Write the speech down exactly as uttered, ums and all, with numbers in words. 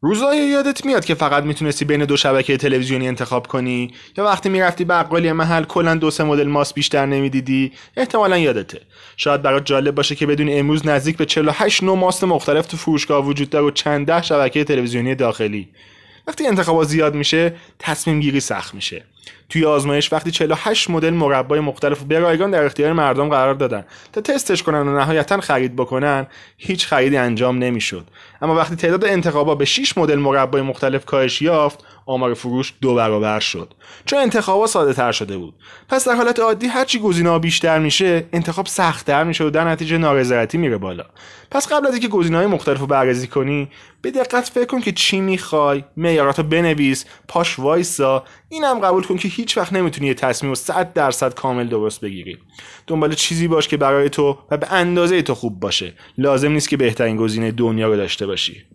روزایی یادت میاد که فقط میتونستی بین دو شبکه تلویزیونی انتخاب کنی؟ یا وقتی میرفتی بقالی محل کلا دو سه مدل ماست بیشتر نمیدیدی؟ احتمالاً یادته. شاید برات جالب باشه که بدون امروز نزدیک به چهل و هشت نوع ماست مختلف تو فروشگاه وجود داره و چند ده شبکه تلویزیونی داخلی. وقتی انتخابات زیاد میشه، تصمیم گیری سخت میشه. توی آزمایش وقتی چهل و هشت مدل مربای مختلف به رایگان در اختیار مردم قرار دادن تا تستش کنن و نهایتاً خرید بکنن، هیچ خریدی انجام نمیشد. اما وقتی تعداد انتخابات به شش مدل مربای مختلف کاهش یافت، آمار فروش دو برابر شد، چون انتخابات ساده تر شده بود. پس در حالت عادی هرچی گزینه‌ها بیشتر میشه، انتخاب سخت تر میشه و در نتیجه نارضایتی میره بالا. پس قبل از اینکه گزینه‌های مختلفو بررسی کنی، به دقت فکر کن که چی میخوای، معیاراتو بنویس، پاش وایسا، اینم قبول کن که هیچ وقت نمیتونی یه تصمیم صد درصد کامل درست بگیری. دنبال چیزی باش که برای تو و به اندازه تو خوب باشه. لازم نیست که بهترین گزینه دنیا رو داشته باشی.